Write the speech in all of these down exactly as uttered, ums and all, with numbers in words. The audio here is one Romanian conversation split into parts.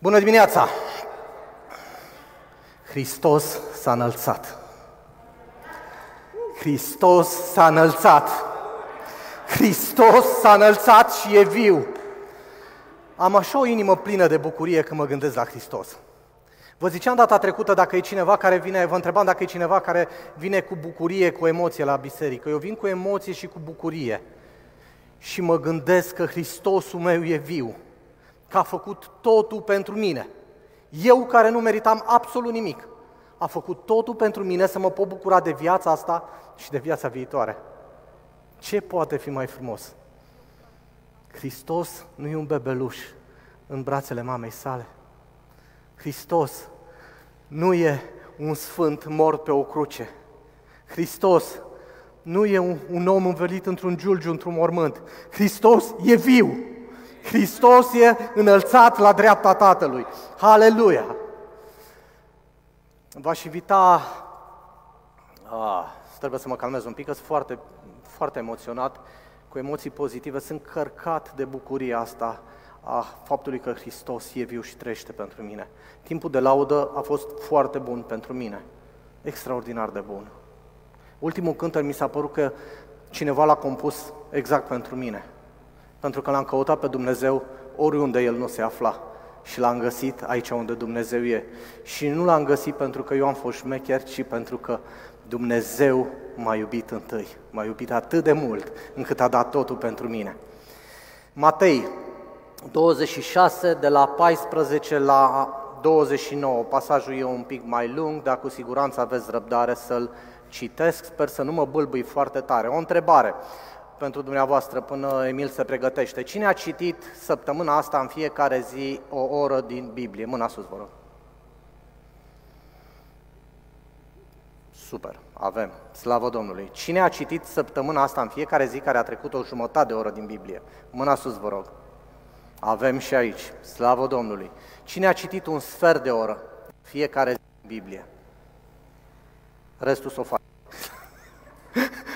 Bună dimineața! Hristos s-a înălțat. Hristos s-a înălțat. Hristos s-a înălțat și e viu. Am așa o inimă plină de bucurie când mă gândesc la Hristos. Vă ziceam data trecută dacă e cineva care vine, vă întrebam dacă e cineva care vine cu bucurie, cu emoție la biserică. Eu vin cu emoție și cu bucurie și mă gândesc că Hristosul meu e viu, că a făcut totul pentru mine. Eu, care nu meritam absolut nimic, a făcut totul pentru mine să mă pot bucura de viața asta și de viața viitoare. Ce poate fi mai frumos? Hristos nu e un bebeluș în brațele mamei sale. Hristos nu e un sfânt mort pe o cruce. Hristos nu e un, un om învelit într-un giulgiu, într-un mormânt. Hristos e viu! Hristos e înălțat la dreapta Tatălui. Haleluia! V-aș invita... Ah, trebuie să mă calmez un pic, că sunt foarte, foarte emoționat, cu emoții pozitive. Sunt cărcat de bucuria asta a faptului că Hristos e viu și trăiește pentru mine. Timpul de laudă a fost foarte bun pentru mine. Extraordinar de bun. Ultimul cântăr mi s-a părut că cineva l-a compus exact pentru mine. Pentru că l-am căutat pe Dumnezeu oriunde El nu se afla și l-am găsit aici unde Dumnezeu e. Și nu l-am găsit pentru că eu am fost șmecher, ci pentru că Dumnezeu m-a iubit întâi. M-a iubit atât de mult încât a dat totul pentru mine. Matei douăzeci și șase, de la paisprezece la douăzeci și nouă. Pasajul e un pic mai lung, dar cu siguranță aveți răbdare să-l citesc. Sper să nu mă bâlbâi foarte tare. O întrebare pentru dumneavoastră până Emil se pregătește. Cine a citit săptămâna asta în fiecare zi o oră din Biblie? Mâna sus, vă rog. Super, avem. Slavă Domnului. Cine a citit săptămâna asta în fiecare zi care a trecut o jumătate de oră din Biblie? Mâna sus, vă rog. Avem și aici. Slavă Domnului. Cine a citit un sfert de oră fiecare zi din Biblie? Restul s-o face.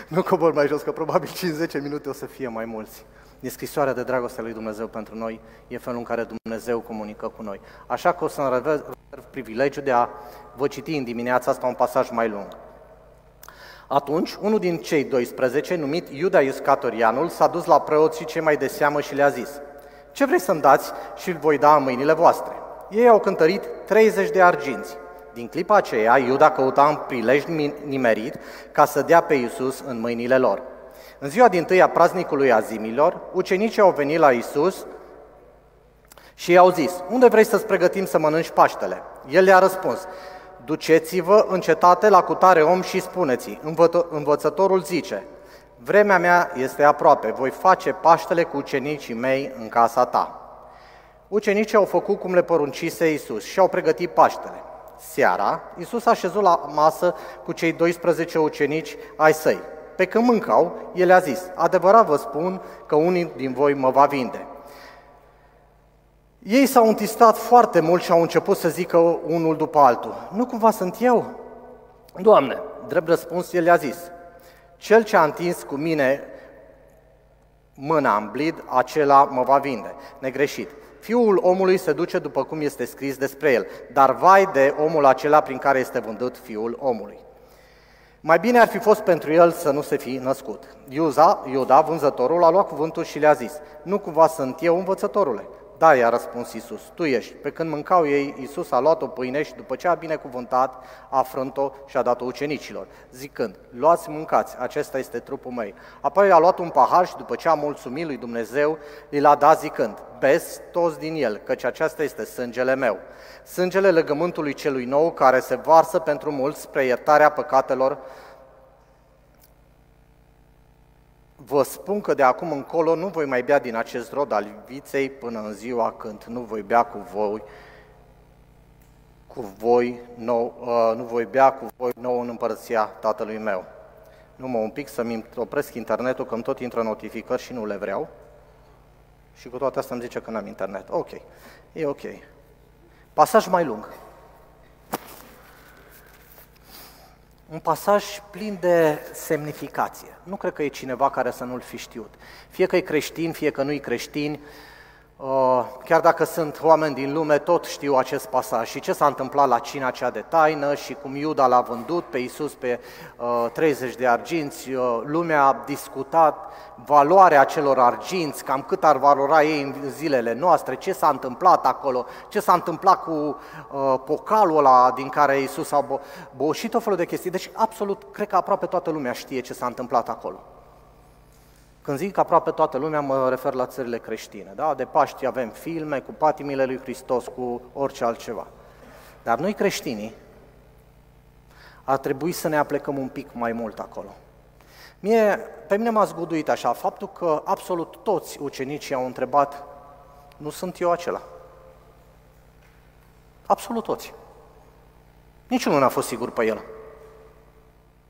Nu cobor mai jos, că probabil cinci zece minute o să fie mai mulți. Scrisoarea de dragoste lui Dumnezeu pentru noi e felul în care Dumnezeu comunică cu noi. Așa că o să-mi rezerv privilegiul de a vă citi în dimineața asta un pasaj mai lung. Atunci, unul din cei doisprezece, numit Iuda Iscarianul, s-a dus la preoții cei mai de seamă și le-a zis: ce vrei să-mi dați și îl voi da în mâinile voastre? Ei au cântărit treizeci de arginți. Din clipa aceea, Iuda căuta un prilej nimerit ca să dea pe Iisus în mâinile lor. În ziua din tâi a praznicului azimilor, ucenicii au venit la Iisus și i-au zis: unde vrei să-ți pregătim să mănânci Paștele? El le-a răspuns: duceți-vă în cetate la cutare om și spuneți-i, Învă- învățătorul zice, vremea mea este aproape, voi face Paștele cu ucenicii mei în casa ta. Ucenicii au făcut cum le poruncise Iisus și au pregătit Paștele. Seara, Iisus a șezut la masă cu cei doisprezece ucenici ai săi. Pe când mâncau, el a zis: adevărat vă spun că unii din voi mă va vinde. Ei s-au întistat foarte mult și au început să zică unul după altul: nu cumva sunt eu? Doamne, drept răspuns, el a zis: cel ce a întins cu mine mâna în blid, acela mă va vinde. Negreșit. Fiul omului se duce după cum este scris despre el, dar vai de omul acela prin care este vândut Fiul omului. Mai bine ar fi fost pentru el să nu se fi născut. Iuda, Iuda, vânzătorul, a luat cuvântul și le-a zis: nu cumva sunt eu, învățătorule? Da, i-a răspuns Iisus, tu ești. Pe când mâncau ei, Iisus a luat o pâine și după ce a binecuvântat, a frânt-o și a dat-o ucenicilor, zicând: luați, mâncați, acesta este trupul meu. Apoi a luat un pahar și după ce a mulțumit lui Dumnezeu, li l-a dat zicând: beți toți din el, căci aceasta este sângele meu, sângele legământului celui nou, care se varsă pentru mulți spre iertarea păcatelor. Vă spun că de acum încolo nu voi mai bea din acest rod al viței până în ziua când nu voi bea cu voi, cu voi nou, uh, nu voi bea cu voi nou în împărăția Tatălui meu. Numai un pic să-mi opresc internetul, că îmi tot intră notificări și nu le vreau. Și cu toate astea îmi zice că n-am internet. Ok, e ok. Pasaj mai lung. Un pasaj plin de semnificație. Nu cred că e cineva care să nu-l fi știut. Fie că e creștin, fie că nu e creștin, Chiar dacă sunt oameni din lume, tot știu acest pasaj și ce s-a întâmplat la cina cea de taină și cum Iuda l-a vândut pe Iisus pe treizeci de arginți. Lumea a discutat valoarea acelor arginți, cam cât ar valora ei în zilele noastre, ce s-a întâmplat acolo, ce s-a întâmplat cu pocalul ăla din care Iisus a băut, tot felul de chestii. Deci absolut, cred că aproape toată lumea știe ce s-a întâmplat acolo. Când zic aproape toată lumea, mă refer la țările creștine. Da? De Paști avem filme cu patimile lui Hristos, cu orice altceva. Dar noi creștinii ar trebui să ne aplecăm un pic mai mult acolo. Mie, pe mine m-a zguduit așa faptul că absolut toți ucenicii au întrebat, nu sunt eu acela? Absolut toți. Niciunul n-a fost sigur pe el.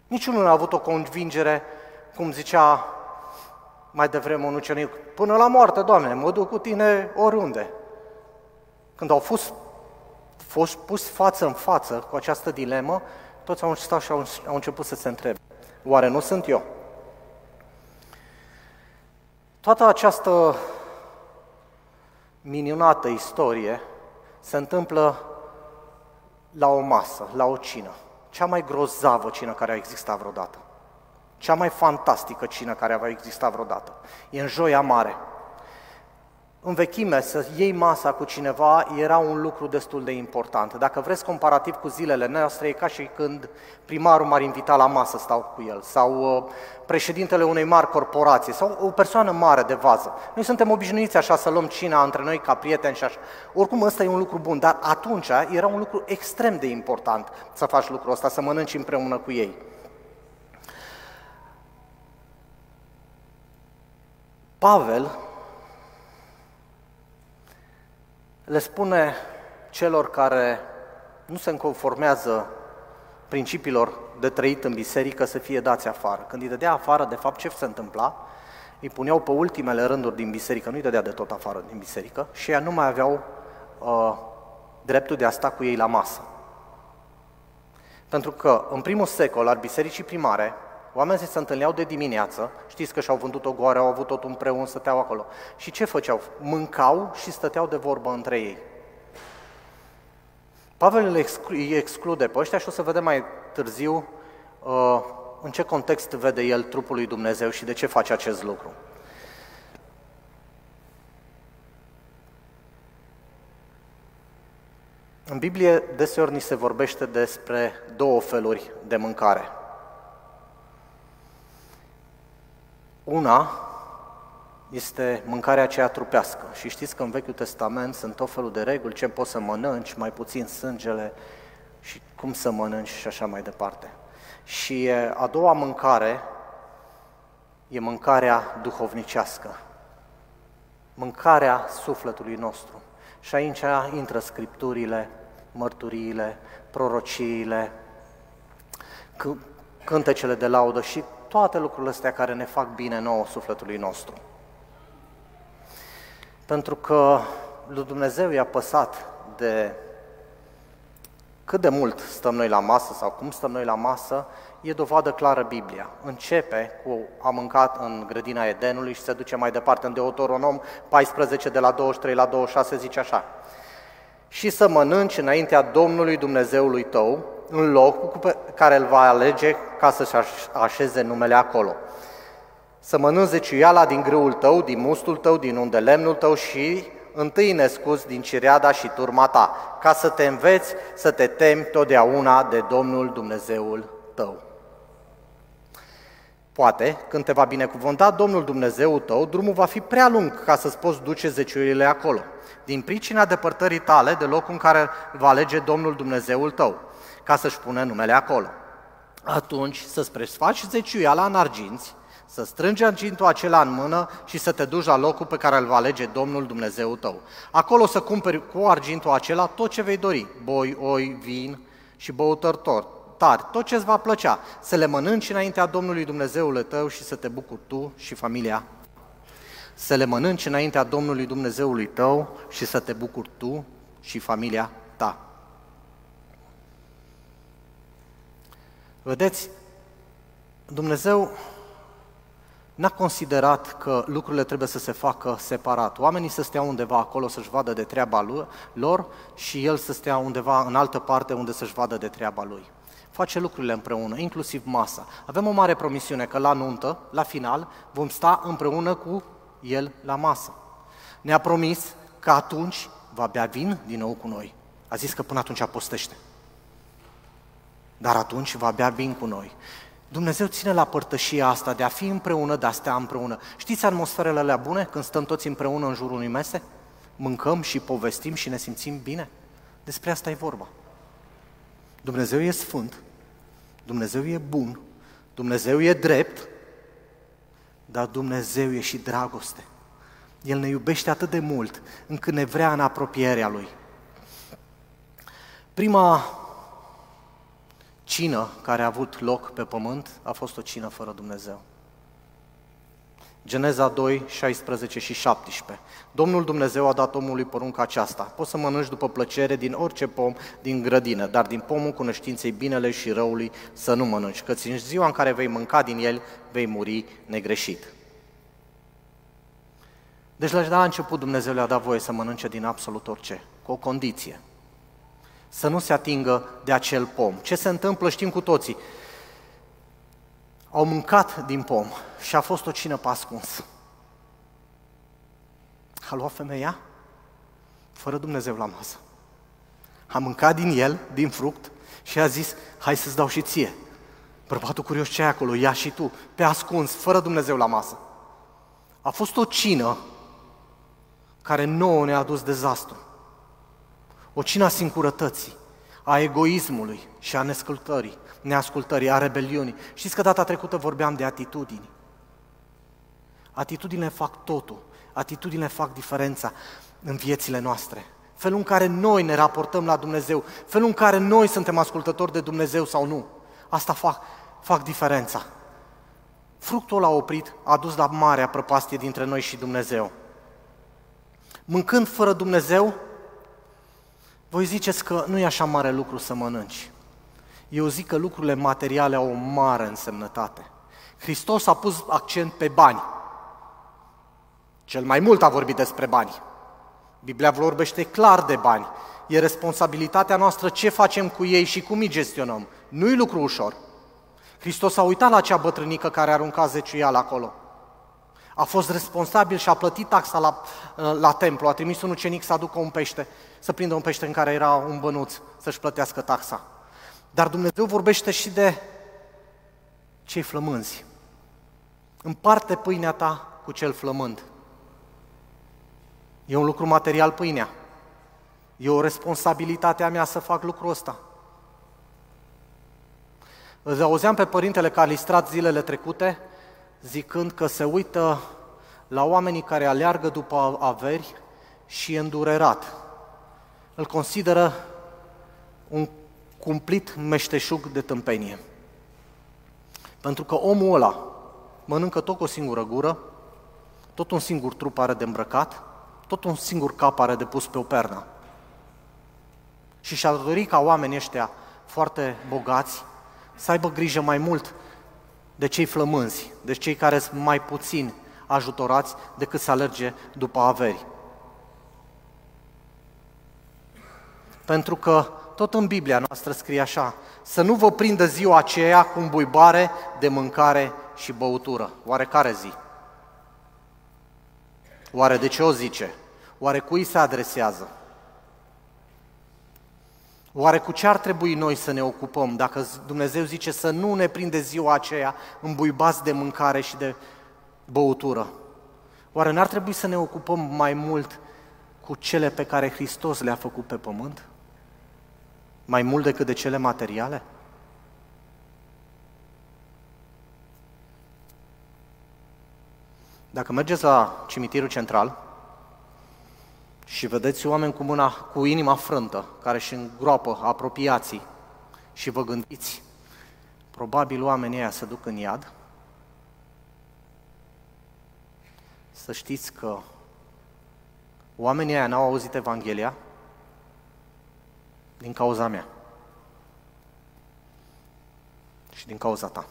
Niciunul n-a avut o convingere, cum zicea mai devreme un ucenic, până la moarte, Doamne, mă duc cu Tine oriunde. Când au fost, fost pus față în față cu această dilemă, toți au stat și au, au început să se întrebe, oare nu sunt eu? Toată această minunată istorie se întâmplă la o masă, la o cină, cea mai grozavă cină care a existat vreodată. Cea mai fantastică cină care va exista vreodată. E în Joia Mare. În vechime, să iei masa cu cineva era un lucru destul de important. Dacă vreți, comparativ cu zilele noastre, e ca și când primarul m-ar invita la masă, stau cu el, sau președintele unei mari corporații, sau o persoană mare de vază. Noi suntem obișnuiți așa să luăm cina între noi ca prieteni și așa. Oricum, ăsta e un lucru bun, dar atunci era un lucru extrem de important să faci lucrul ăsta, să mănânci împreună cu ei. Pavel le spune celor care nu se conformează principiilor de trăit în biserică să fie dați afară. Când îi dădea afară, de fapt, ce se întâmpla? Îi puneau pe ultimele rânduri din biserică, nu îi dădea de tot afară din biserică și ei nu mai aveau uh, dreptul de a sta cu ei la masă. Pentru că în primul secol al bisericii primare, oamenii se întâlneau de dimineață, știți că și-au vândut o goară, au avut tot împreună, stăteau acolo. Și ce făceau? Mâncau și stăteau de vorbă între ei. Pavel îi exclude pe ăștia și o să vedem mai târziu uh, în ce context vede el trupul lui Dumnezeu și de ce face acest lucru. În Biblie deseori ni se vorbește despre două feluri de mâncare. Una este mâncarea aceea trupească și știți că în Vechiul Testament sunt tot felul de reguli, ce poți să mănânci, mai puțin sângele și cum să mănânci și așa mai departe. Și a doua mâncare e mâncarea duhovnicească, mâncarea sufletului nostru. Și aici intră scripturile, mărturiile, prorociile, cântecele de laudă și toate lucrurile astea care ne fac bine nouă sufletului nostru. Pentru că lui Dumnezeu i-a păsat de cât de mult stăm noi la masă sau cum stăm noi la masă, e dovadă clară Biblia. Începe cu a mâncat în grădina Edenului și se duce mai departe. În Deuteronom paisprezece, de la douăzeci și trei la douăzeci și șase, zice așa. Și să mănânci înaintea Domnului Dumnezeului tău, în locul pe care îl va alege ca să-și așeze numele acolo. Să mănânci zeciuiala din grâul tău, din mustul tău, din unde lemnul tău și întâi născuți din cireada și turma ta, ca să te înveți să te temi totdeauna de Domnul Dumnezeul tău. Poate, când te va binecuvânta Domnul Dumnezeul tău, drumul va fi prea lung ca să-ți poți duce zeciuirile acolo, din pricina depărtării tale de locul în care va alege Domnul Dumnezeul tău, ca să-și pună numele acolo. Atunci să-ți prefaci zeciuiala în arginți, să strângi argintul acela în mână și să te duci la locul pe care îl va alege Domnul Dumnezeul tău. Acolo să cumperi cu argintul acela tot ce vei dori, boi, oi, vin și băutări tari, tot ce îți va plăcea, să le mănânci înaintea Domnului Dumnezeului tău și să te bucuri tu și familia. Să le mănânci înaintea Domnului Dumnezeului tău și să te bucuri tu și familia ta. Vedeți, Dumnezeu n-a considerat că lucrurile trebuie să se facă separat. Oamenii să stea undeva acolo să-și vadă de treaba lor și el să stea undeva în altă parte unde să-și vadă de treaba lui. Face lucrurile împreună, inclusiv masa. Avem o mare promisiune că la nuntă, la final, vom sta împreună cu el la masă. Ne-a promis că atunci va bea vin din nou cu noi. A zis că până atunci postește. Dar atunci va bea vin cu noi. Dumnezeu ține la părtășia asta de a fi împreună, de a stea împreună. Știți atmosferele alea bune când stăm toți împreună în jurul unui mese? Mâncăm și povestim și ne simțim bine? Despre asta e vorba. Dumnezeu e sfânt, Dumnezeu e bun, Dumnezeu e drept, dar Dumnezeu e și dragoste. El ne iubește atât de mult încât ne vrea în apropierea Lui. Prima cină care a avut loc pe pământ a fost o cină fără Dumnezeu. Geneza doi, șaisprezece și șaptesprezece. Domnul Dumnezeu a dat omului porunca aceasta. Poți să mănânci după plăcere din orice pom din grădină, dar din pomul cunoștinței binele și răului să nu mănânci, căci în ziua în care vei mânca din el, vei muri negreșit. Deci la început Dumnezeu le-a dat voie să mănânce din absolut orice, cu o condiție. Să nu se atingă de acel pom. Ce se întâmplă știm cu toții. Au mâncat din pom și a fost o cină pe ascuns. A luat femeia fără Dumnezeu la masă. A mâncat din el, din fruct și a zis, hai să-ți dau și ție. Bărbatul curios ce ai acolo, ia și tu, pe ascuns, fără Dumnezeu la masă. A fost o cină care nouă ne-a adus dezastru. O cină a singurătății, a egoismului și a nescultării. neascultării, a rebeliunii. Știți că data trecută vorbeam de atitudini. Atitudinile fac totul. Atitudinile fac diferența în viețile noastre. Felul în care noi ne raportăm la Dumnezeu, felul în care noi suntem ascultători de Dumnezeu sau nu. Asta fac, fac diferența. Fructul ăla oprit a dus la marea prăpastie dintre noi și Dumnezeu. Mâncând fără Dumnezeu, voi ziceți că nu e așa mare lucru să mănânci. Eu zic că lucrurile materiale au o mare însemnătate. Hristos a pus accent pe bani. Cel mai mult a vorbit despre bani. Biblia vorbește clar de bani. E responsabilitatea noastră ce facem cu ei și cum îi gestionăm. Nu-i lucru ușor. Hristos a uitat la acea bătrânică care a aruncat zeciuiala acolo. A fost responsabil și a plătit taxa la, la templu. A trimis un ucenic să aducă un pește, să prindă un pește în care era un bănuț, să-și plătească taxa. Dar Dumnezeu vorbește și de cei flămânzi. Împarte pâinea ta cu cel flămând. E un lucru material pâinea. E o responsabilitate a mea să fac lucrul ăsta. Îl auzeam pe părintele Calistrat zilele trecute zicând că se uită la oamenii care aleargă după averi și e îndurerat. Îl consideră un cumplit meșteșug de tâmpenie. Pentru că omul ăla mănâncă tot cu o singură gură, tot un singur trup are de îmbrăcat, tot un singur cap are de pus pe o pernă. Și și-ar dori ca oamenii ăștia foarte bogați să aibă grijă mai mult de cei flămânzi, de cei care sunt mai puțin ajutorați decât să alerge după averi. Pentru că tot în Biblia noastră scrie așa, să nu vă prindă ziua aceea cu îmbuibare de mâncare și băutură. Oare care zi? Oare de ce o zice? Oare cui se adresează? Oare cu ce ar trebui noi să ne ocupăm dacă Dumnezeu zice să nu ne prinde ziua aceea îmbuibați de mâncare și de băutură? Oare n-ar trebui să ne ocupăm mai mult cu cele pe care Hristos le-a făcut pe pământ? Mai mult decât de cele materiale? Dacă mergeți la cimitirul central și vedeți oameni cu mâna, cu inima frântă, care își îngroapă apropiații și vă gândiți, probabil oamenii ăia se duc în iad, să știți că oamenii ăia n-au auzit Evanghelia, din cauza mea și din cauza ta.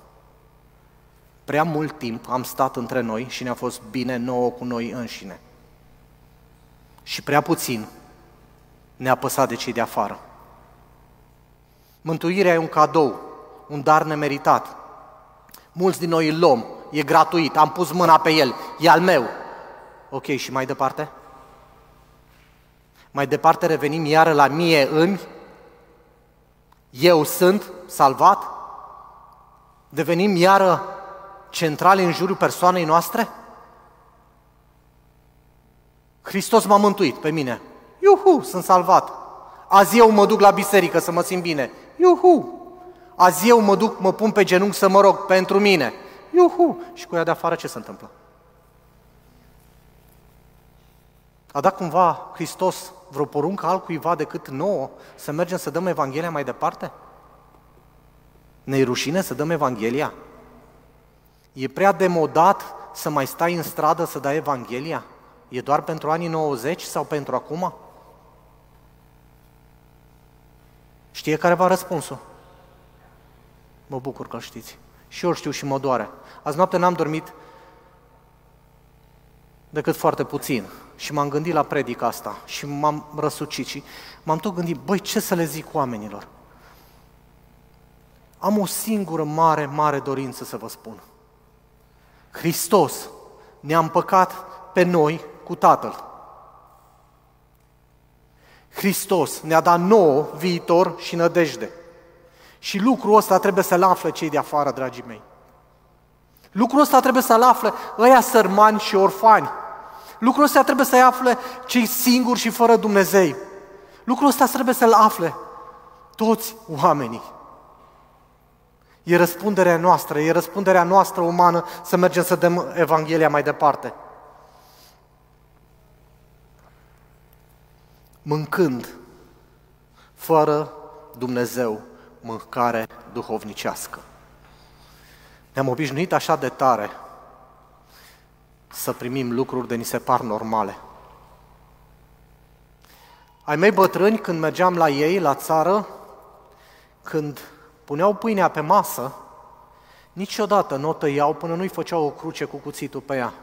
Prea mult timp am stat între noi și ne-a fost bine nouă cu noi înșine. Și prea puțin ne-a păsat de cei de afară. Mântuirea e un cadou, un dar nemeritat. Mulți din noi îl luăm, e gratuit, am pus mâna pe el, e al meu. Ok, și mai departe? Mai departe revenim iară la mie îmi, eu sunt salvat? Devenim iară centrali în jurul persoanei noastre? Hristos m-a mântuit pe mine. Iuhu, sunt salvat. Azi eu mă duc la biserică să mă simt bine. Iuhu! Azi eu mă duc, mă pun pe genunchi să mă rog pentru mine. Iuhu! Și cu ea de afară ce se întâmplă? A dat cumva Hristos vreo poruncă altcuiva decât nouă să mergem să dăm Evanghelia mai departe? Ne-i rușine să dăm Evanghelia? E prea demodat să mai stai în stradă să dai Evanghelia? E doar pentru anii nouăzeci sau pentru acum? Știe careva răspunsul? Mă bucur că știți. Și eu știu și mă doare. Azi noapte n-am dormit decât foarte puțin. Și m-am gândit la predica asta și m-am răsucit și m-am tot gândit, băi, ce să le zic oamenilor? Am o singură mare, mare dorință să vă spun. Hristos ne-a împăcat pe noi cu Tatăl. Hristos ne-a dat nouă viitor și nădejde. Și lucrul ăsta trebuie să-l afle cei de afară, dragii mei. Lucrul ăsta trebuie să-l afle ăia sărmani și orfani. Lucrul ăsta trebuie să-i afle cei singuri și fără Dumnezei. Lucrul ăsta trebuie să-l afle toți oamenii. E răspunderea noastră, e răspunderea noastră umană să mergem să dăm Evanghelia mai departe. Mâncând fără Dumnezeu mâncare duhovnicească. Ne-am obișnuit așa de tare să primim lucruri de ni se par normale. Ai mei bătrâni, când mergeam la ei, la țară, când puneau pâinea pe masă, niciodată nu o tăiau până nu-i făceau o cruce cu cuțitul pe ea.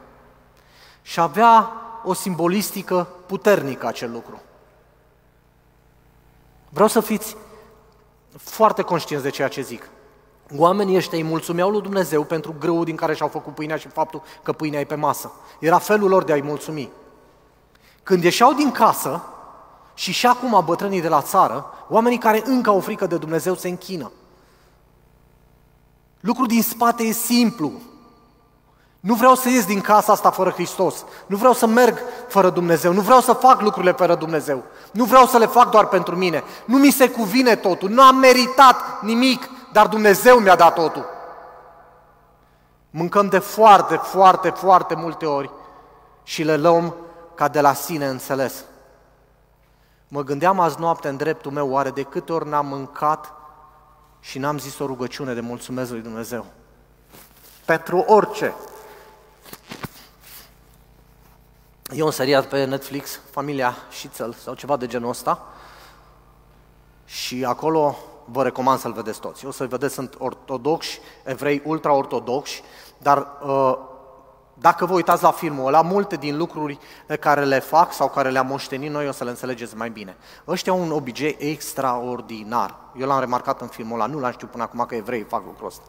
Și avea o simbolistică puternică acel lucru. Vreau să fiți foarte conștienți de ceea ce zic. Oamenii ăștia îi mulțumeau lui Dumnezeu pentru grâul din care și-au făcut pâinea și faptul că pâinea e pe masă. Era felul lor de a-i mulțumi. Când ieșeau din casă, și și acum bătrânii de la țară, oamenii care încă au frică de Dumnezeu se închină. Lucrul din spate e simplu. Nu vreau să ies din casa asta fără Hristos. Nu vreau să merg fără Dumnezeu. Nu vreau să fac lucrurile fără Dumnezeu. Nu vreau să le fac doar pentru mine. Nu mi se cuvine totul. Nu am meritat nimic, dar Dumnezeu mi-a dat totul. Mâncăm de foarte, foarte, foarte multe ori și le luăm ca de la sine înțeles. Mă gândeam azi noapte în dreptul meu, oare de câte ori n-am mâncat și n-am zis o rugăciune de mulțumesc lui Dumnezeu. Pentru orice. E un serial pe Netflix, Familia Șițel sau ceva de genul ăsta, și acolo vă recomand să-l vedeți toți. O să-l vedeți, sunt ortodoxi, evrei ultra-ortodoxi, dar dacă vă uitați la filmul ăla, multe din lucruri care le fac sau care le-am moștenit noi o să le înțelegeți mai bine. Ăștia au un obicei extraordinar. Eu l-am remarcat în filmul ăla, nu l-am știut până acum că evreii fac lucrul ăsta.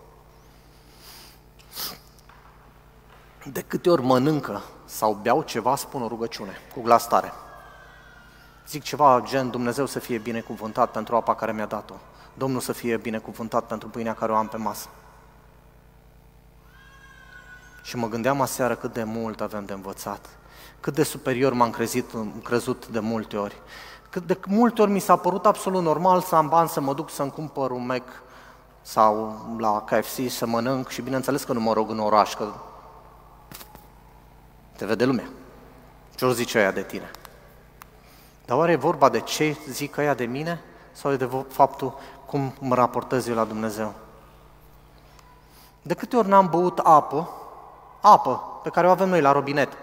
De câte ori mănâncă sau beau ceva, spun o rugăciune cu glas tare. Zic ceva gen, Dumnezeu să fie binecuvântat pentru apa care mi-a dat-o. Domnul să fie binecuvântat pentru pâinea care o am pe masă. Și mă gândeam aseară cât de mult avem de învățat, cât de superior m-am crezit, crezut de multe ori, cât de multe ori mi s-a părut absolut normal să am bani, să mă duc să-mi cumpăr un Mac sau la K F C să mănânc și bineînțeles că nu mă rog în oraș, că te vede lumea. Ce-o zice aia de tine? Dar oare e vorba de ce zic aia de mine sau e de faptul cum mă raportez eu la Dumnezeu? De câte ori n-am băut apă, apă pe care o avem noi la robinet,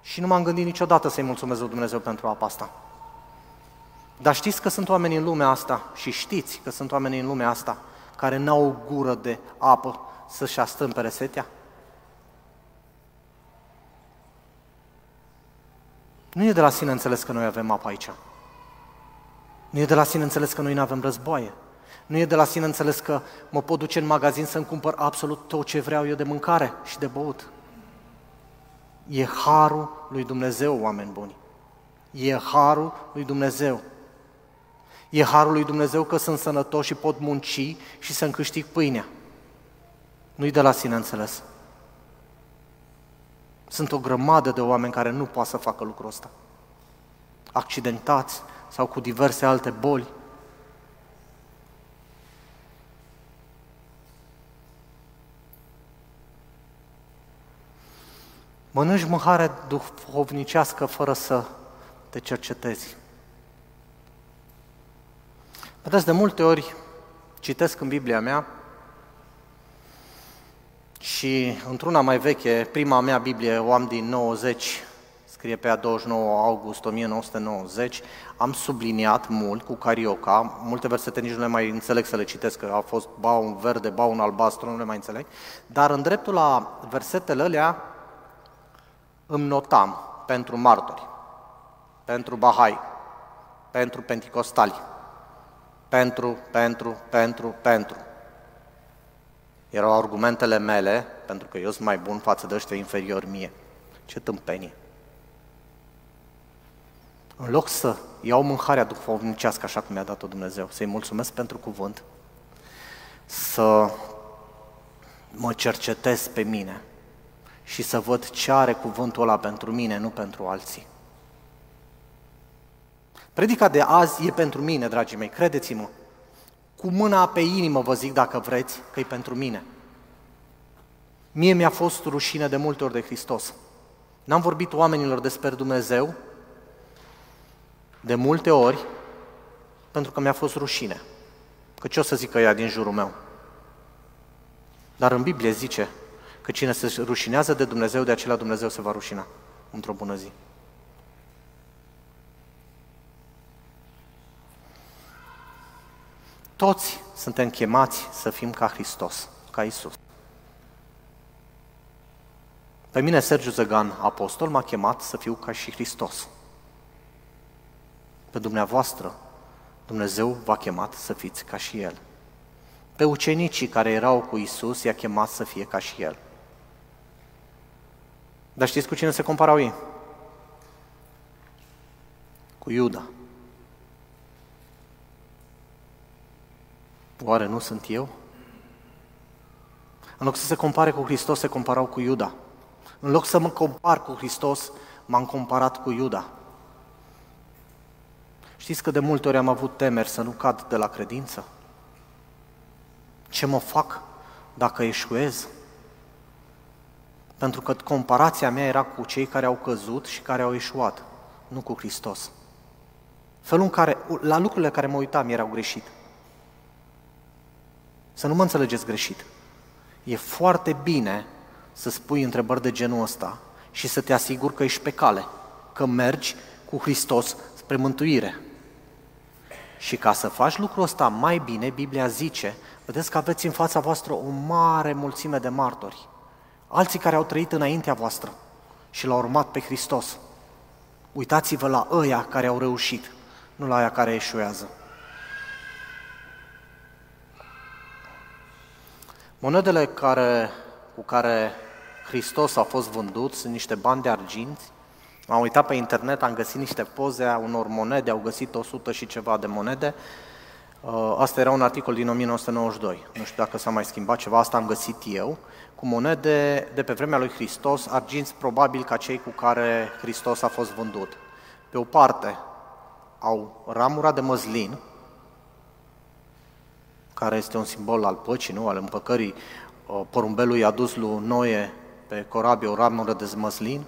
și nu m-am gândit niciodată să-i mulțumesc lui Dumnezeu pentru apa asta. Dar știți că sunt oameni în lumea asta și știți că sunt oameni în lumea asta care n-au o gură de apă să-și astâmpere setea? Nu e de la sine înțeles că noi avem apă aici. Nu e de la sine înțeles că noi nu avem războaie. Nu e de la sine înțeles că mă pot duce în magazin să-mi cumpăr absolut tot ce vreau eu de mâncare și de băut. E harul lui Dumnezeu, oameni buni. E harul lui Dumnezeu. E harul lui Dumnezeu că sunt sănătos și pot munci și să-mi câștig pâinea. Nu-i de la sine înțeles. Sunt o grămadă de oameni care nu poate să facă lucrul ăsta. Accidentați sau cu diverse alte boli. Mănânci mâncare duhovnicească fără să te cercetezi. Vedeți, de multe ori citesc în Biblia mea și într-una mai veche, prima mea Biblie, o am din nouăzeci, scrie pe a douăzeci și nouă august o mie nouă sute nouăzeci, am subliniat mult cu carioca, multe versete nici nu le mai înțeleg să le citesc, că a fost ba un verde, ba un albastru, nu le mai înțeleg, dar în dreptul la versetele alea îmi notam pentru martori, pentru bahai, pentru penticostali, pentru, pentru, pentru, pentru. Erau argumentele mele, pentru că eu sunt mai bun față de ăștia inferiori mie. Ce tâmpenie! În loc să iau mâncarea duhovnicească așa cum mi-a dat-o Dumnezeu, să-i mulțumesc pentru cuvânt, să mă cercetez pe mine și să văd ce are cuvântul ăla pentru mine, nu pentru alții. Predica de azi e pentru mine, dragii mei, credeți-mă. Cu mâna pe inimă vă zic, dacă vreți, că e pentru mine. Mie mi-a fost rușine de multe ori de Hristos. N-am vorbit oamenilor despre Dumnezeu de multe ori pentru că mi-a fost rușine. Că ce o să zică ea din jurul meu? Dar în Biblie zice că cine se rușinează de Dumnezeu, de acela Dumnezeu se va rușina într-o bună zi. Toți suntem chemați să fim ca Hristos, ca Iisus. Pe mine Sergiu Zăgan, apostol, m-a chemat să fiu ca și Hristos. Pe dumneavoastră, Dumnezeu v-a chemat să fiți ca și El. Pe ucenicii care erau cu Iisus, i-a chemat să fie ca și El. Dar știți cu cine se comparau ei? Cu Iuda. Oare nu sunt eu? În loc să se compare cu Hristos, se comparau cu Iuda. În loc să mă compar cu Hristos, m-am comparat cu Iuda. Știți că de multe ori am avut temeri să nu cad de la credință? Ce mă fac dacă eșuez? Pentru că comparația mea era cu cei care au căzut și care au eșuat, nu cu Hristos. Felul în care, la lucrurile care mă uitam erau greșite. Să nu mă înțelegeți greșit. E foarte bine să spui întrebări de genul ăsta și să te asiguri că ești pe cale, că mergi cu Hristos spre mântuire. Și ca să faci lucrul ăsta mai bine, Biblia zice, vedeți că aveți în fața voastră o mare mulțime de martori, alții care au trăit înaintea voastră și l-au urmat pe Hristos. Uitați-vă la ăia care au reușit, nu la ăia care eșuează. Monedele care, cu care Hristos a fost vândut sunt niște bani de argint. Am uitat pe internet, am găsit niște poze a unor monede, au găsit o sută și ceva de monede. Asta era un articol din o mie nouă sute nouăzeci și doi, nu știu dacă s-a mai schimbat ceva, asta am găsit eu, cu monede de pe vremea lui Hristos, arginți probabil ca cei cu care Hristos a fost vândut. Pe o parte au ramura de măslin, care este un simbol al păcii, nu? Al împăcării. Porumbelul i-a dus lui Noe pe corabie o ramură de măslin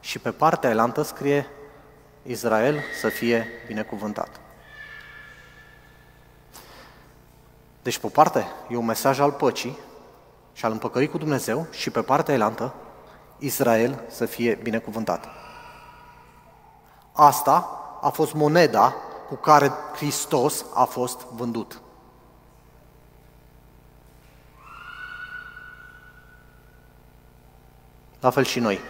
și pe partea elantă scrie Israel să fie binecuvântat. Deci pe o parte e un mesaj al păcii și al împăcării cu Dumnezeu și pe partea elantă Israel să fie binecuvântat. Asta a fost moneda cu care Hristos a fost vândut. La fel și noi.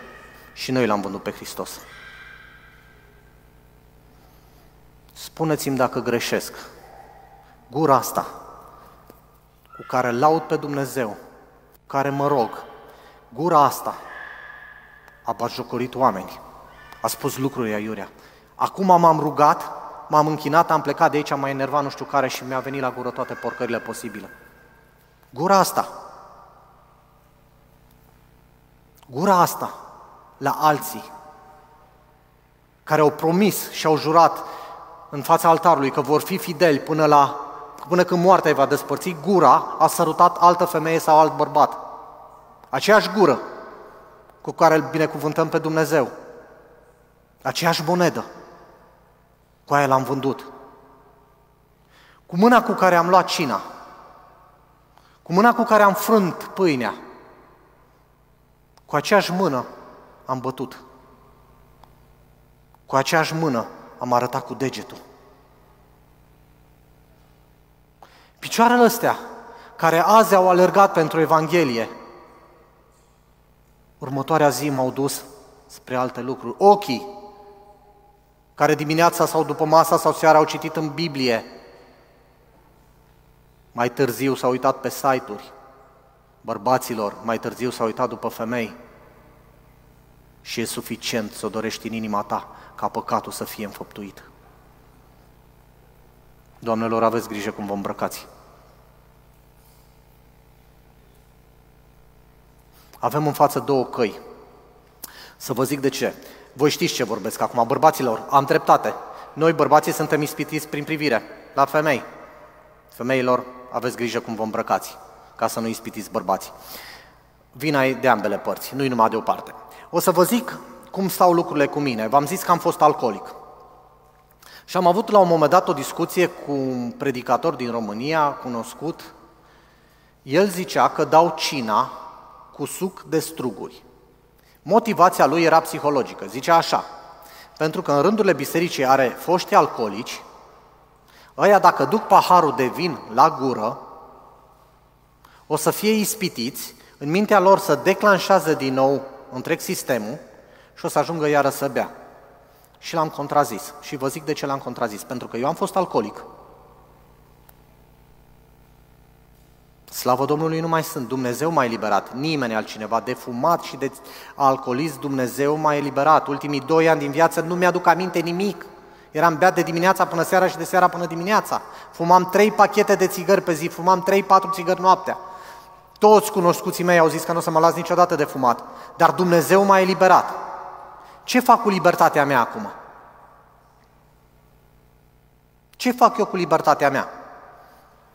Și noi l-am vândut pe Hristos. Spuneți-mi dacă greșesc. Gura asta, cu care laud pe Dumnezeu, cu care mă rog, gura asta a batjocorit oameni. A spus lucruri aiurea. Acum m-am rugat, m-am închinat, am plecat de aici, am mai enervat nu știu care și mi-a venit la gură toate porcările posibile. Gura asta. Gura asta la alții care au promis și au jurat în fața altarului că vor fi fideli până, la, până când moartea îi va despărți, gura a sărutat altă femeie sau alt bărbat. Aceeași gură cu care îl binecuvântăm pe Dumnezeu. Aceeași monedă. Cu aia l-am vândut. Cu mâna cu care am luat cina. Cu mâna cu care am frânt pâinea. Cu aceeași mână am bătut. Cu aceeași mână am arătat cu degetul. Picioarele astea, care azi au alergat pentru Evanghelie, următoarea zi m-au dus spre alte lucruri. Ochii, care dimineața sau după masa sau seara au citit în Biblie, mai târziu s-au uitat pe site-uri. Bărbaților, mai târziu s-au uitat după femei. Și e suficient să o dorești în inima ta ca păcatul să fie înfăptuit. Doamnelor, aveți grijă cum vă îmbrăcați. Avem în față două căi. Să vă zic de ce. Voi știți ce vorbesc acum, bărbaților, am dreptate. Noi, bărbații, suntem ispitiți prin privire la femei. Femeilor, aveți grijă cum vă îmbrăcați, ca să nu ispitiți bărbații. Vina e de ambele părți, nu-i numai de o parte. O să vă zic cum stau lucrurile cu mine. V-am zis că am fost alcoolic. Și am avut la un moment dat o discuție cu un predicator din România, cunoscut. El zicea că dau cina cu suc de struguri. Motivația lui era psihologică, zicea așa, pentru că în rândurile bisericii are foști alcoolici, ăia dacă duc paharul de vin la gură, o să fie ispitiți, în mintea lor să declanșează din nou întreg sistemul și o să ajungă iară să bea. Și l-am contrazis. Și vă zic de ce l-am contrazis, pentru că eu am fost alcoolic. Slavă Domnului, nu mai sunt. Dumnezeu m-a eliberat. Nimeni altcineva de fumat și de alcoolism, Dumnezeu m-a eliberat. Ultimii doi ani din viață nu mi-aduc aminte nimic. Eram beat de dimineața până seara și de seara până dimineața. Fumam trei pachete de țigări pe zi, fumam trei, patru țigări noaptea. Toți cunoscuții mei au zis că nu o să mă las niciodată de fumat. Dar Dumnezeu m-a eliberat. Ce fac cu libertatea mea acum? Ce fac eu cu libertatea mea?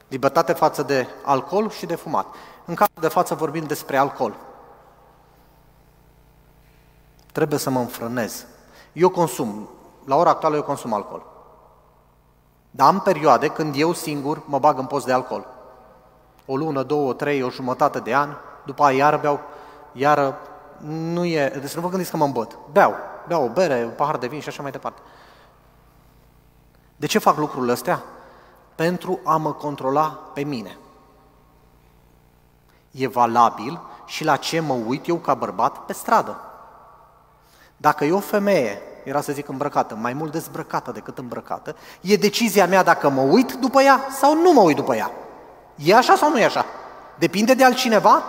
Libertate față de alcool și de fumat. În cazul de față vorbim despre alcool. Trebuie să mă înfrânez. Eu consum, la ora actuală eu consum alcool. Dar am perioade când eu singur mă bag în post de alcool. O lună, două, trei, o jumătate de an, după aia iară beau, iară nu e... Deci să nu vă gândiți că mă îmbăt. Beau, beau o bere, un pahar de vin și așa mai departe. De ce fac lucrurile astea? Pentru a mă controla pe mine. E valabil și la ce mă uit eu ca bărbat pe stradă. Dacă e o femeie, era să zic îmbrăcată, mai mult dezbrăcată decât îmbrăcată, e decizia mea dacă mă uit după ea sau nu mă uit după ea. E așa sau nu e așa? Depinde de altcineva?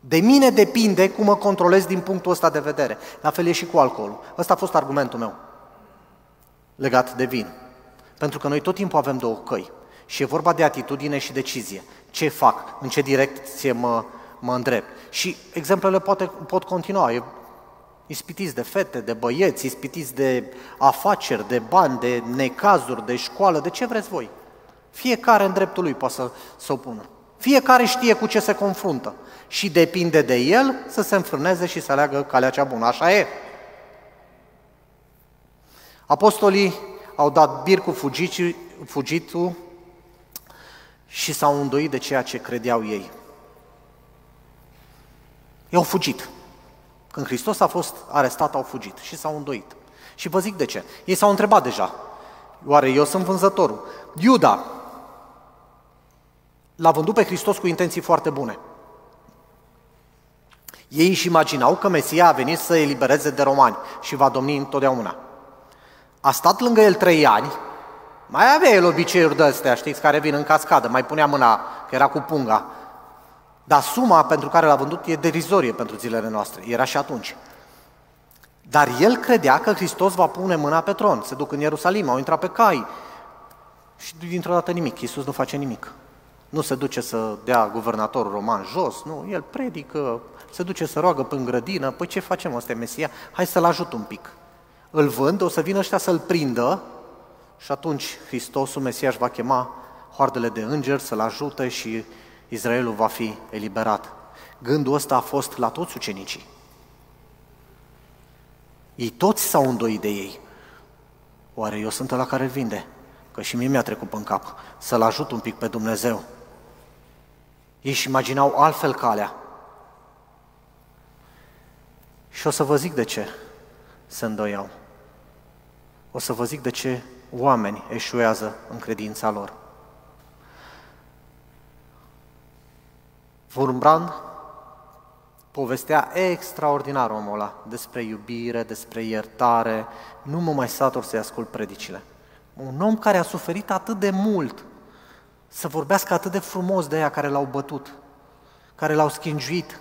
De mine depinde cum mă controlez din punctul ăsta de vedere. La fel e și cu alcoolul. Ăsta a fost argumentul meu legat de vin. Pentru că noi tot timpul avem două căi și e vorba de atitudine și decizie. Ce fac? În ce direcție mă, mă îndrept? Și exemplele poate, pot continua. E ispitiți de fete, de băieți, ispitiți de afaceri, de bani, de necazuri, de școală, de ce vreți voi. Fiecare în dreptul lui poate să, să o pună. Fiecare știe cu ce se confruntă și depinde de el să se înfrâneze și să aleagă calea cea bună. Așa e. Apostolii au dat bir cu fugici, fugitul și s-au îndoit de ceea ce credeau ei. Ei au fugit. Când Hristos a fost arestat, au fugit și s-au îndoit. Și vă zic de ce. Ei s-au întrebat deja. Oare eu sunt vânzătorul? Iuda l-a vândut pe Hristos cu intenții foarte bune. Ei își imaginau că Mesia a venit să elibereze de romani și va domni întotdeauna. A stat lângă el trei ani, mai avea el obiceiuri de astea, știți, care vin în cascadă, mai punea mâna, că era cu punga. Dar suma pentru care l-a vândut e derizorie pentru zilele noastre, era și atunci. Dar el credea că Hristos va pune mâna pe tron, se duc în Ierusalim, au intrat pe cai și dintr-o dată nimic, Iisus nu face nimic. Nu se duce să dea guvernatorul roman jos, nu, el predică, se duce să roagă până în grădină, păi ce facem, ăsta e Mesia, hai să-l ajut un pic. Îl vând, o să vină ăștia să-l prindă și atunci Hristosul, Mesia, își va chema hoardele de îngeri să-l ajute și Israelul va fi eliberat. Gândul ăsta a fost la toți ucenicii. Ei toți s-au îndoit de ei. Oare eu sunt ăla care îl vinde? Că și mie mi-a trecut până în cap. Să-l ajut un pic pe Dumnezeu. Ei își imaginau altfel calea. Și o să vă zic de ce se îndoiau. O să vă zic de ce oameni eșuează în credința lor. Von Brand povestea extraordinar omul ăla despre iubire, despre iertare. Nu mă mai satur să-i ascult predicile. Un om care a suferit atât de mult, să vorbească atât de frumos de aia care l-au bătut, care l-au schingiuit,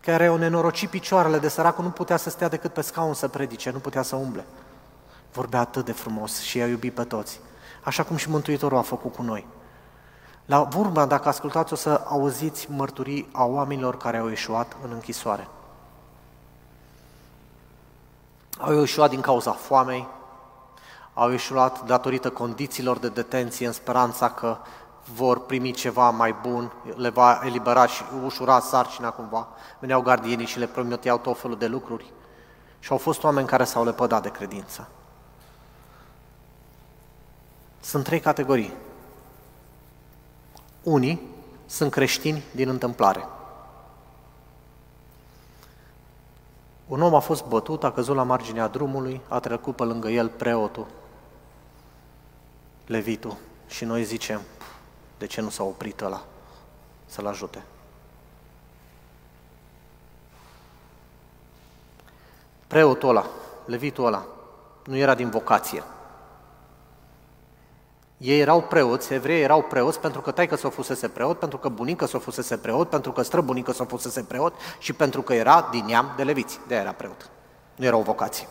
care au nenorocit picioarele de săracul, nu putea să stea decât pe scaun să predice, nu putea să umble. Vorbea atât de frumos și i-a iubit pe toți, așa cum și Mântuitorul a făcut cu noi. La vorba, dacă ascultați, o să auziți mărturii a oamenilor care au ieșuat în închisoare. Au ieșuat din cauza foamei, au ieșuat datorită condițiilor de detenție în speranța că vor primi ceva mai bun, le va elibera și ușura sarcina cumva. Veneau gardienii și le prometeau tot felul de lucruri. Și au fost oameni care s-au lepădat de credință. Sunt trei categorii. Unii sunt creștini din întâmplare. Un om a fost bătut, a căzut la marginea drumului, a trecut pe lângă el preotul, levitul, și noi zicem, de ce nu s-a oprit ăla să-l ajute? Preotul ăla, levitul ăla, nu era din vocație. Ei erau preoți, evreii erau preoți pentru că taică s-o fusese preot, pentru că bunica s-o fusese preot, pentru că străbunica s-o fusese preot și pentru că era din neam de leviți, de-aia era preot. Nu era o vocație.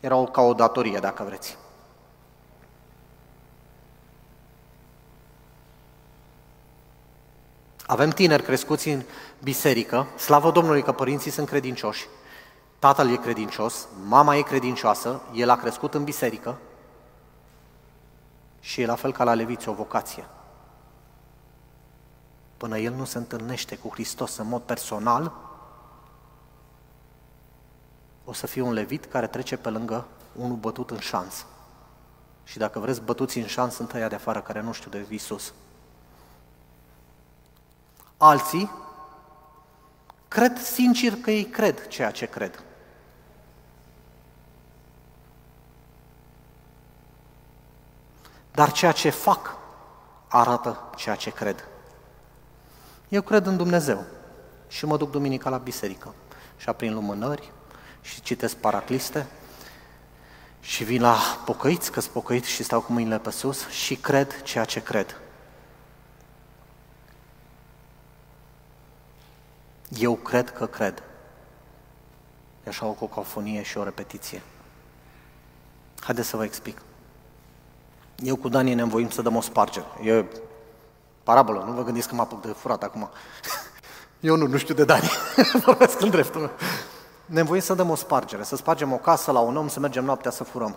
Era o, ca o datorie, dacă vreți. Avem tineri crescuți în biserică, slavă Domnului că părinții sunt credincioși. Tatăl e credincios, mama e credincioasă, el a crescut în biserică, și e la fel ca la leviți, o vocație. Până el nu se întâlnește cu Hristos în mod personal, o să fie un levit care trece pe lângă unul bătut în șanț. Și dacă vreți, bătuți în șanț sunt ăia de afară care nu știu de Iisus. Alții cred sincer că ei cred ceea ce cred. Dar ceea ce fac arată ceea ce cred. Eu cred în Dumnezeu și mă duc duminica la biserică și aprind lumânări și citesc paracliste și vin la pocăiți, că-s pocăiți și stau cu mâinile pe sus și cred ceea ce cred. Eu cred că cred. E așa o cacofonie și o repetiție. Haideți să vă explic. Eu cu Danie ne învoim să dăm o spargere. E parabolă, nu vă gândiți că mă apuc de furat acum. Eu nu, nu știu de Danie. Vorbesc în dreptul meu. Ne învoim să dăm o spargere, să spargem o casă la un om, să mergem noaptea să furăm.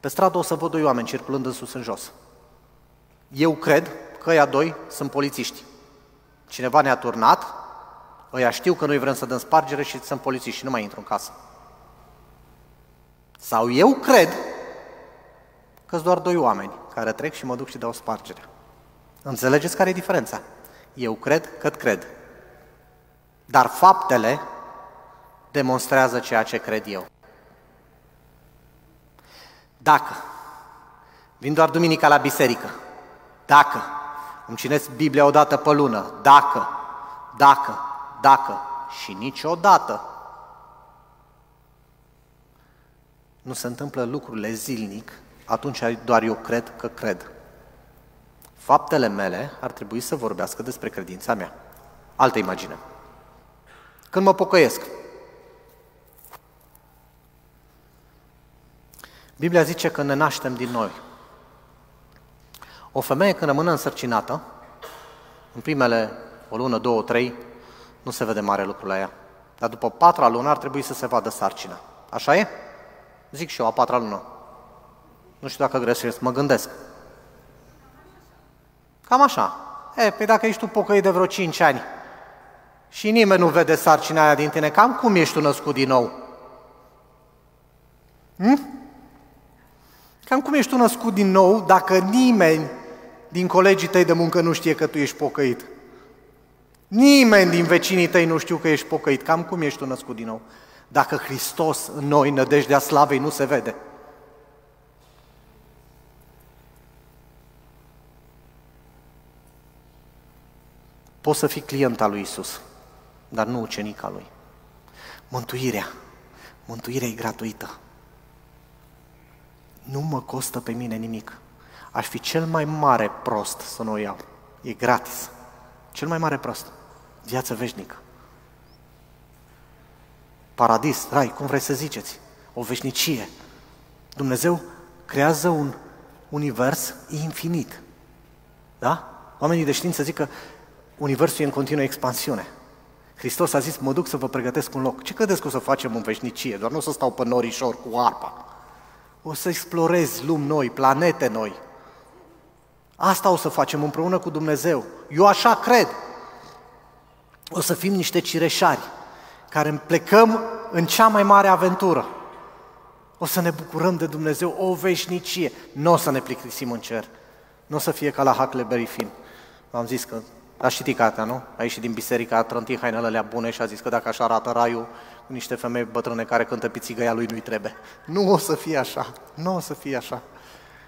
Pe stradă o să văd doi oameni circulând în sus în jos. Eu cred că ăia doi sunt polițiști. Cineva ne-a turnat, ăia știu că noi vrem să dăm spargere și sunt polițiști și nu mai intru în casă. Sau eu cred că doar doi oameni care trec și mă duc și dau spargere. Înțelegeți care e diferența? Eu cred că cred. Dar faptele demonstrează ceea ce cred eu. Dacă vin doar duminica la biserică, dacă îmi cinesc Biblia o dată pe lună, dacă, dacă, dacă și niciodată. Nu se întâmplă lucrurile zilnic, atunci doar eu cred că cred. Faptele mele ar trebui să vorbească despre credința mea. Altă imagine. Când mă pocăiesc. Biblia zice că ne naștem din noi. O femeie când rămâne însărcinată, în primele o lună, două, trei, nu se vede mare lucru la ea. Dar după patra lună ar trebui să se vadă sarcina. Așa e? Zic și eu, a patra lună. Nu știu dacă greșesc, mă gândesc. Cam așa. E, păi dacă ești tu pocăit de vreo cinci ani și nimeni nu vede sarcina aia din tine, cam cum ești tu născut din nou? Hm? Cam cum ești tu născut din nou dacă nimeni din colegii tăi de muncă nu știe că tu ești pocăit? Nimeni din vecinii tăi nu știu că ești pocăit. Cam cum ești tu născut din nou? Dacă Hristos în noi, nădejdea slavei, nu se vede. Poți să fii client al lui Iisus, dar nu ucenic al lui. Mântuirea. Mântuirea e gratuită. Nu mă costă pe mine nimic. Aș fi cel mai mare prost să nu o iau. E gratis. Cel mai mare prost. Viață veșnică. Paradis, rai, cum vreți să ziceți. O veșnicie. Dumnezeu creează un univers infinit. Da? Oamenii de știință zic că universul e în continuă expansiune. Hristos a zis, mă duc să vă pregătesc un loc. Ce credeți că o să facem în veșnicie? Doar nu o să stau pe norișor cu arpa. O să explorezi lumi noi, planete noi. Asta o să facem împreună cu Dumnezeu. Eu așa cred. O să fim niște cireșari care plecăm în cea mai mare aventură. O să ne bucurăm de Dumnezeu o veșnicie. Nu o să ne plictisim în cer. Nu o să fie ca la Huckleberry Finn. V-am zis că a citit cartea, nu? A ieșit din biserică, a trântit hainele alea bune și a zis că dacă așa arată raiul, niște femei bătrâne care cântă pițigăia lui nu-i trebuie. Nu o să fie așa, nu o să fie așa.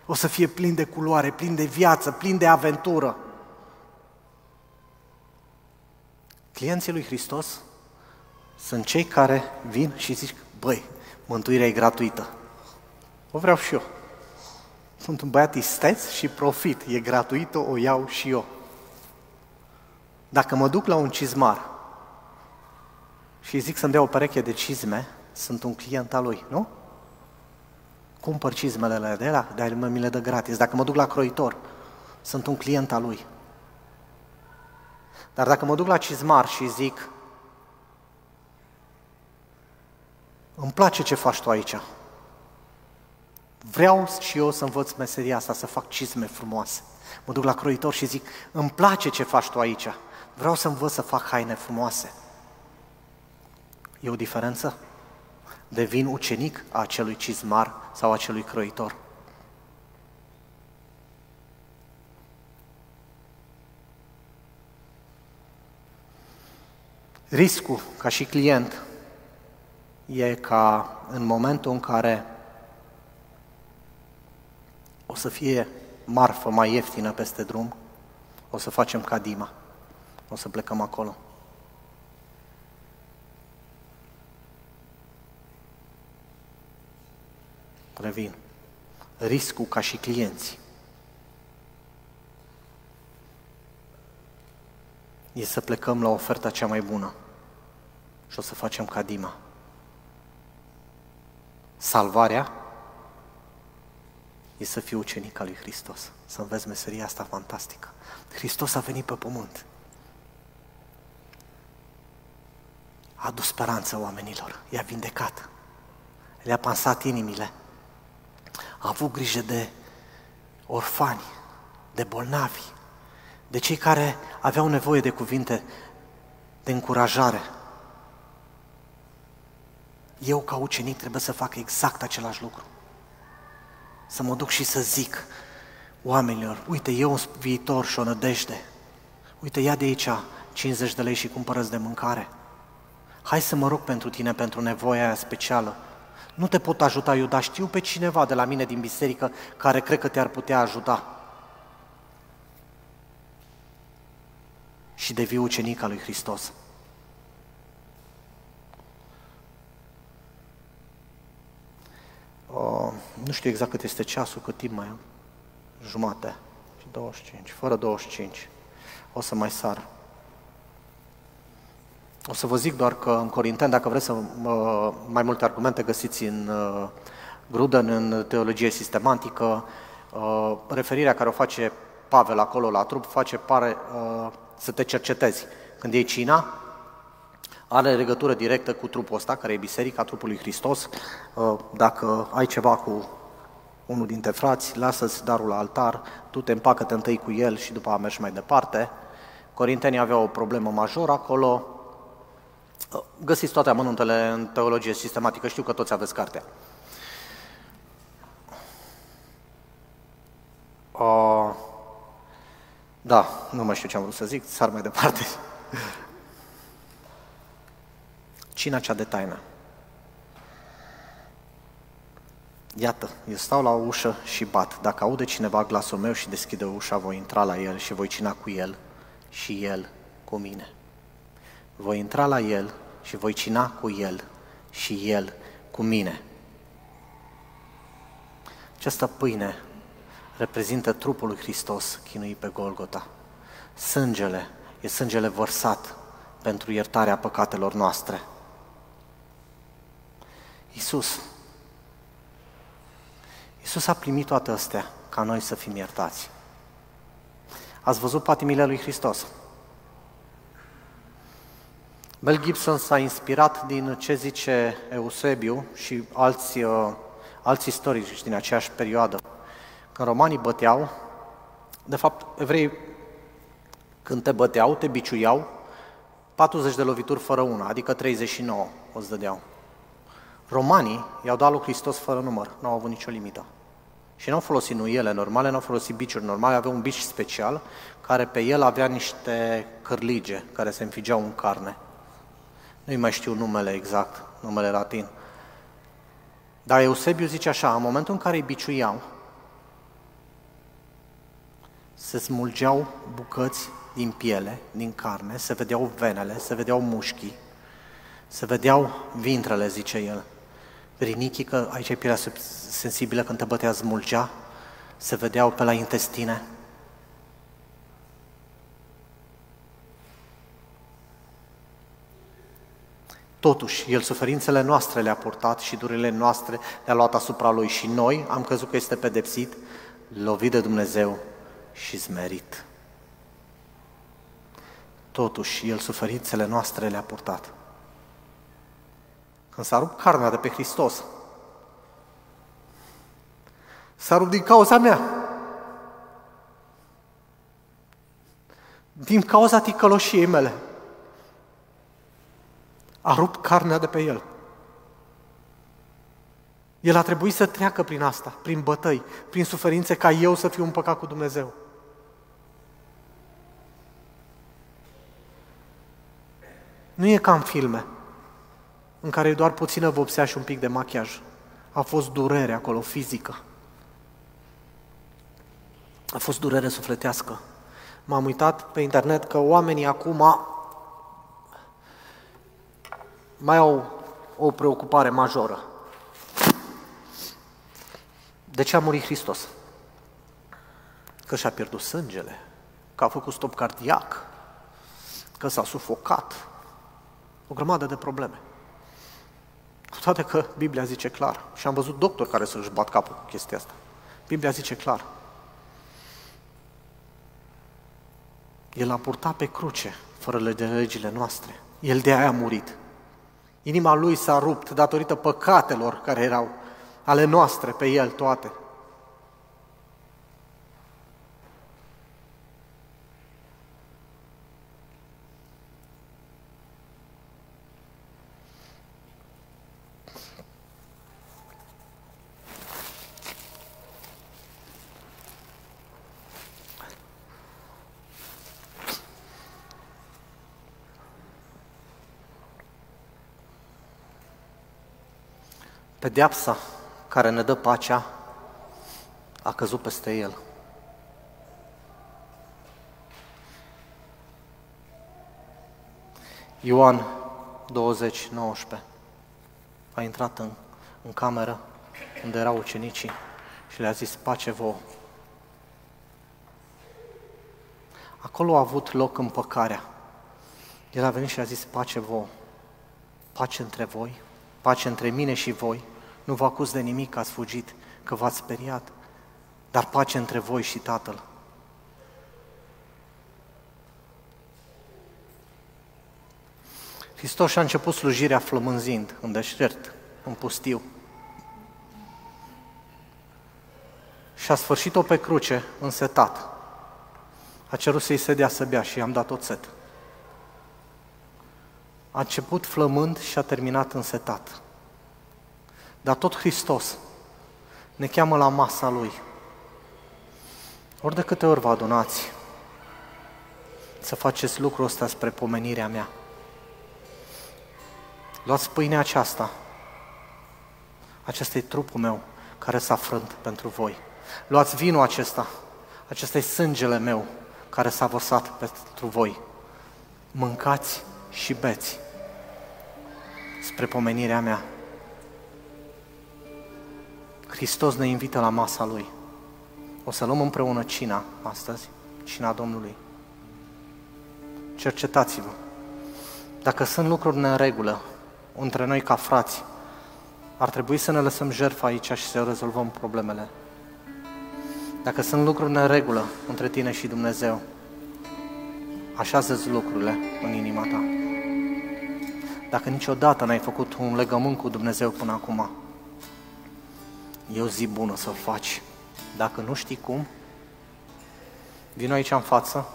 O să fie plin de culoare, plin de viață, plin de aventură. Clienții lui Hristos sunt cei care vin și zic, băi, mântuirea e gratuită. O vreau și eu. Sunt un băiat isteț și profit, e gratuită, o iau și eu. Dacă mă duc la un cizmar și zic să-mi dea o pereche de cizme, sunt un client al lui, nu? Cumpăr cizmele de la, dar mi le dă gratis. Dacă mă duc la croitor, sunt un client al lui. Dar dacă mă duc la cizmar și zic, îmi place ce faci tu aici, vreau și eu să învăț meseria asta, să fac cizme frumoase. Mă duc la croitor și zic, îmi place ce faci tu aici, vreau să învăț să fac haine frumoase. E o diferență? Devin ucenic a acelui cizmar sau a acelui croitor. Riscul, ca și client, e ca în momentul în care o să fie marfă mai ieftină peste drum, o să facem ca Dima, o să plecăm acolo. Revin. Riscul ca și clienții e să plecăm la oferta cea mai bună și o să facem ca Dima. Salvarea e să fii ucenic al lui Hristos, să înveți meseria asta fantastică. Hristos a venit pe pământ. A adus speranță oamenilor, i-a vindecat, le-a pansat inimile. A avut grijă de orfani, de bolnavi, de cei care aveau nevoie de cuvinte de încurajare. Eu, ca ucenic, trebuie să fac exact același lucru. Să mă duc și să zic oamenilor, uite, e un viitor și o nădejde. Uite, ia de aici cincizeci de lei și cumpără-ți de mâncare. Hai să mă rog pentru tine, pentru nevoia aia specială. Nu te pot ajuta eu, dar știu pe cineva de la mine din biserică care cred că te-ar putea ajuta. Și devii ucenic al lui Hristos. Uh, nu știu exact cât este ceasul, cât timp mai am. Jumate. douăzeci și cinci. Fără douăzeci și cinci. O să mai sar. O să vă zic doar că în Corinten, dacă vreți să uh, mai multe argumente, găsiți în uh, Gruden, în teologie sistematică, uh, referirea care o face Pavel acolo la trup, face pare uh, să te cercetezi. Când iei cina, are legătură directă cu trupul ăsta, care e biserica trupului Hristos. Uh, dacă ai ceva cu unul dintre frați, lasă-ți darul la altar, tu te împacă-te întâi cu el și după a mergi mai departe. Corintenii aveau o problemă majoră acolo. Găsiți toate amănuntele în teologie sistematică, știu că toți aveți cartea. Uh, da, nu mai știu ce am vrut să zic, sar mai departe. Cina cea de taină. Iată, eu stau la ușă și bat. Dacă aude cineva glasul meu și deschide ușa, voi intra la el și voi cina cu el și el cu mine. Voi intra la el și voi cina cu el și el cu mine. Această pâine reprezintă trupul lui Hristos chinuit pe Golgota. Sângele e sângele vărsat pentru iertarea păcatelor noastre. Iisus, Iisus a primit toate astea ca noi să fim iertați. Ați văzut patimile lui Hristos? Mel Gibson s-a inspirat din ce zice Eusebiu și alți, alți istorici din aceeași perioadă. Când romanii băteau, de fapt, evrei, când te băteau, te biciuiau, patruzeci de lovituri fără una, adică treizeci și nouă îți dădeau. Romanii i-au dat lui Hristos fără număr, n-au avut nicio limită. Și n-au folosit nuiele normale, n-au folosit biciuri normale, aveau un bici special, care pe el avea niște cârlige care se înfigeau în carne. Nu-i mai știu numele exact, numele latin. Dar Eusebiu zice așa, în momentul în care îi biciuiau, se smulgeau bucăți din piele, din carne, se vedeau venele, se vedeau mușchii, se vedeau vintrele, zice el. Rinichii, că aici e pielea sensibilă, când te bătea smulgea, se vedeau pe la intestine. Totuși, El suferințele noastre le-a purtat și durile noastre le-a luat asupra Lui și noi am crezut că este pedepsit, lovit de Dumnezeu și zmerit. Totuși, El suferințele noastre le-a purtat. Când s-a rupt carnea de pe Hristos, s-a rupt din cauza mea, din cauza ticăloșiei mele. A rupt carnea de pe el. El a trebuit să treacă prin asta, prin bătăi, prin suferințe, ca eu să fiu împăcat cu Dumnezeu. Nu e ca în filme, în care e doar puțină vopsea și un pic de machiaj. A fost durere acolo, fizică. A fost durere sufletească. M-am uitat pe internet că oamenii acum mai au o preocupare majoră. De ce a murit Hristos? Că și-a pierdut sângele, că a făcut stop cardiac, că s-a sufocat. O grămadă de probleme. Cu toate că Biblia zice clar, și am văzut doctori care să-și bat capul cu chestia asta, Biblia zice clar. El a purtat pe cruce, fără legile noastre. El de aia a murit. Inima lui s-a rupt datorită păcatelor care erau ale noastre, pe el toate. Pedeapsa care ne dă pacea a căzut peste el. Ioan douăzeci, nouăsprezece. A intrat în, în cameră unde erau ucenicii și le-a zis, pace vouă. Acolo a avut loc împăcarea. El a venit și a zis, pace vouă, pace între voi, pace între mine și voi, nu vă acuz de nimic că ați fugit, că v-ați speriat, dar pace între voi și Tatăl. Hristos și-a început slujirea flămânzind, în deșert, în pustiu. Și-a sfârșit-o pe cruce, însetat. A cerut să-i se dea să bea și i-am dat oțet. A început flămând și a terminat însetat. Dar tot Hristos ne cheamă la masa Lui. Ori de câte ori vă adunați să faceți lucrul ăsta spre pomenirea mea. Luați pâinea aceasta, acesta e trupul meu care s-a frânt pentru voi. Luați vinul acesta, acesta e sângele meu care s-a vărsat pentru voi. Mâncați și beți spre pomenirea mea. Hristos ne invită la masa Lui. O să luăm împreună cina astăzi, cina Domnului. Cercetați-vă. Dacă sunt lucruri în regulă între noi ca frați, ar trebui să ne lăsăm jertfă aici și să rezolvăm problemele. Dacă sunt lucruri în regulă între tine și Dumnezeu, așează-ți lucrurile în inima ta. Dacă niciodată n-ai făcut un legământ cu Dumnezeu până acum, e o zi bună să-l faci. Dacă nu știi cum, vino aici în față,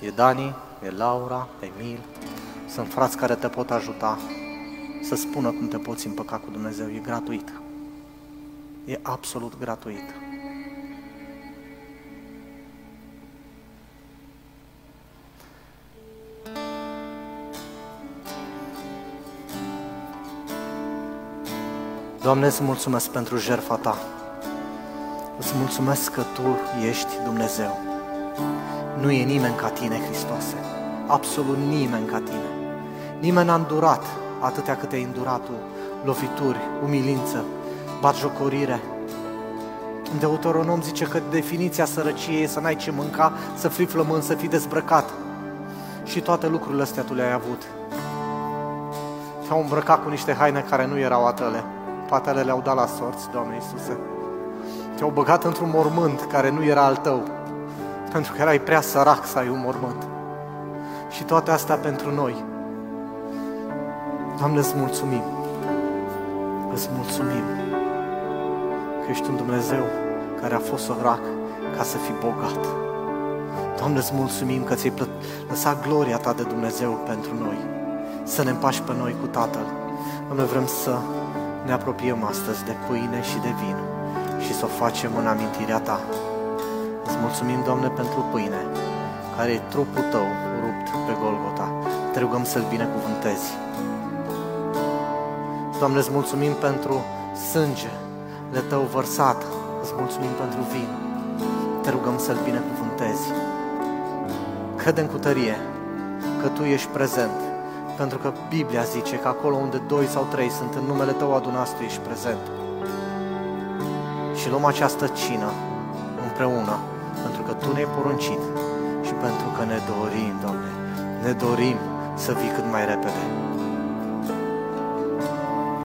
e Danie, e Laura, Emil, sunt frați care te pot ajuta să spună cum te poți împăca cu Dumnezeu. E gratuit. E absolut gratuit. Doamne, îți mulțumesc pentru jertfa Ta. Îți mulțumesc că Tu ești Dumnezeu. Nu e nimeni ca Tine, Hristoase. Absolut nimeni ca Tine. Nimeni n-a îndurat atâtea cât ai îndurat Tu, lovituri, umilință, batjocorire. În Deuteronom zice că definiția sărăciei e să n-ai ce mânca, să fii flămând, să fii dezbrăcat. Și toate lucrurile astea Tu le-ai avut. Te-au îmbrăcat cu niște haine care nu erau a Tale. Patele le-au dat la sorți, Doamne Iisuse. Te-au băgat într-un mormânt care nu era al Tău, pentru că erai prea sărac să ai un mormânt. Și toate astea pentru noi. Doamne, îți mulțumim. Îți mulțumim că ești un Dumnezeu care a fost sărac ca să fii bogat. Doamne, îți mulțumim că ți-ai lăsat gloria Ta de Dumnezeu pentru noi, să ne împaci pe noi cu Tatăl. Doamne, vrem să ne apropiem astăzi de pâine și de vin și să o facem în amintirea Ta. Îți mulțumim, Doamne, pentru pâine, care e trupul Tău rupt pe Golgota. Te rugăm să-L binecuvântezi. Doamne, îți mulțumim pentru sângele Tău vărsat. Îți mulțumim pentru vin. Te rugăm să-L binecuvântezi. Credem cu tărie că Tu ești prezent, pentru că Biblia zice că acolo unde doi sau trei sunt în numele Tău adunați, Tu ești prezent. Și luăm această cină împreună, pentru că Tu ne-ai poruncit și pentru că ne dorim, Doamne, ne dorim să vii cât mai repede.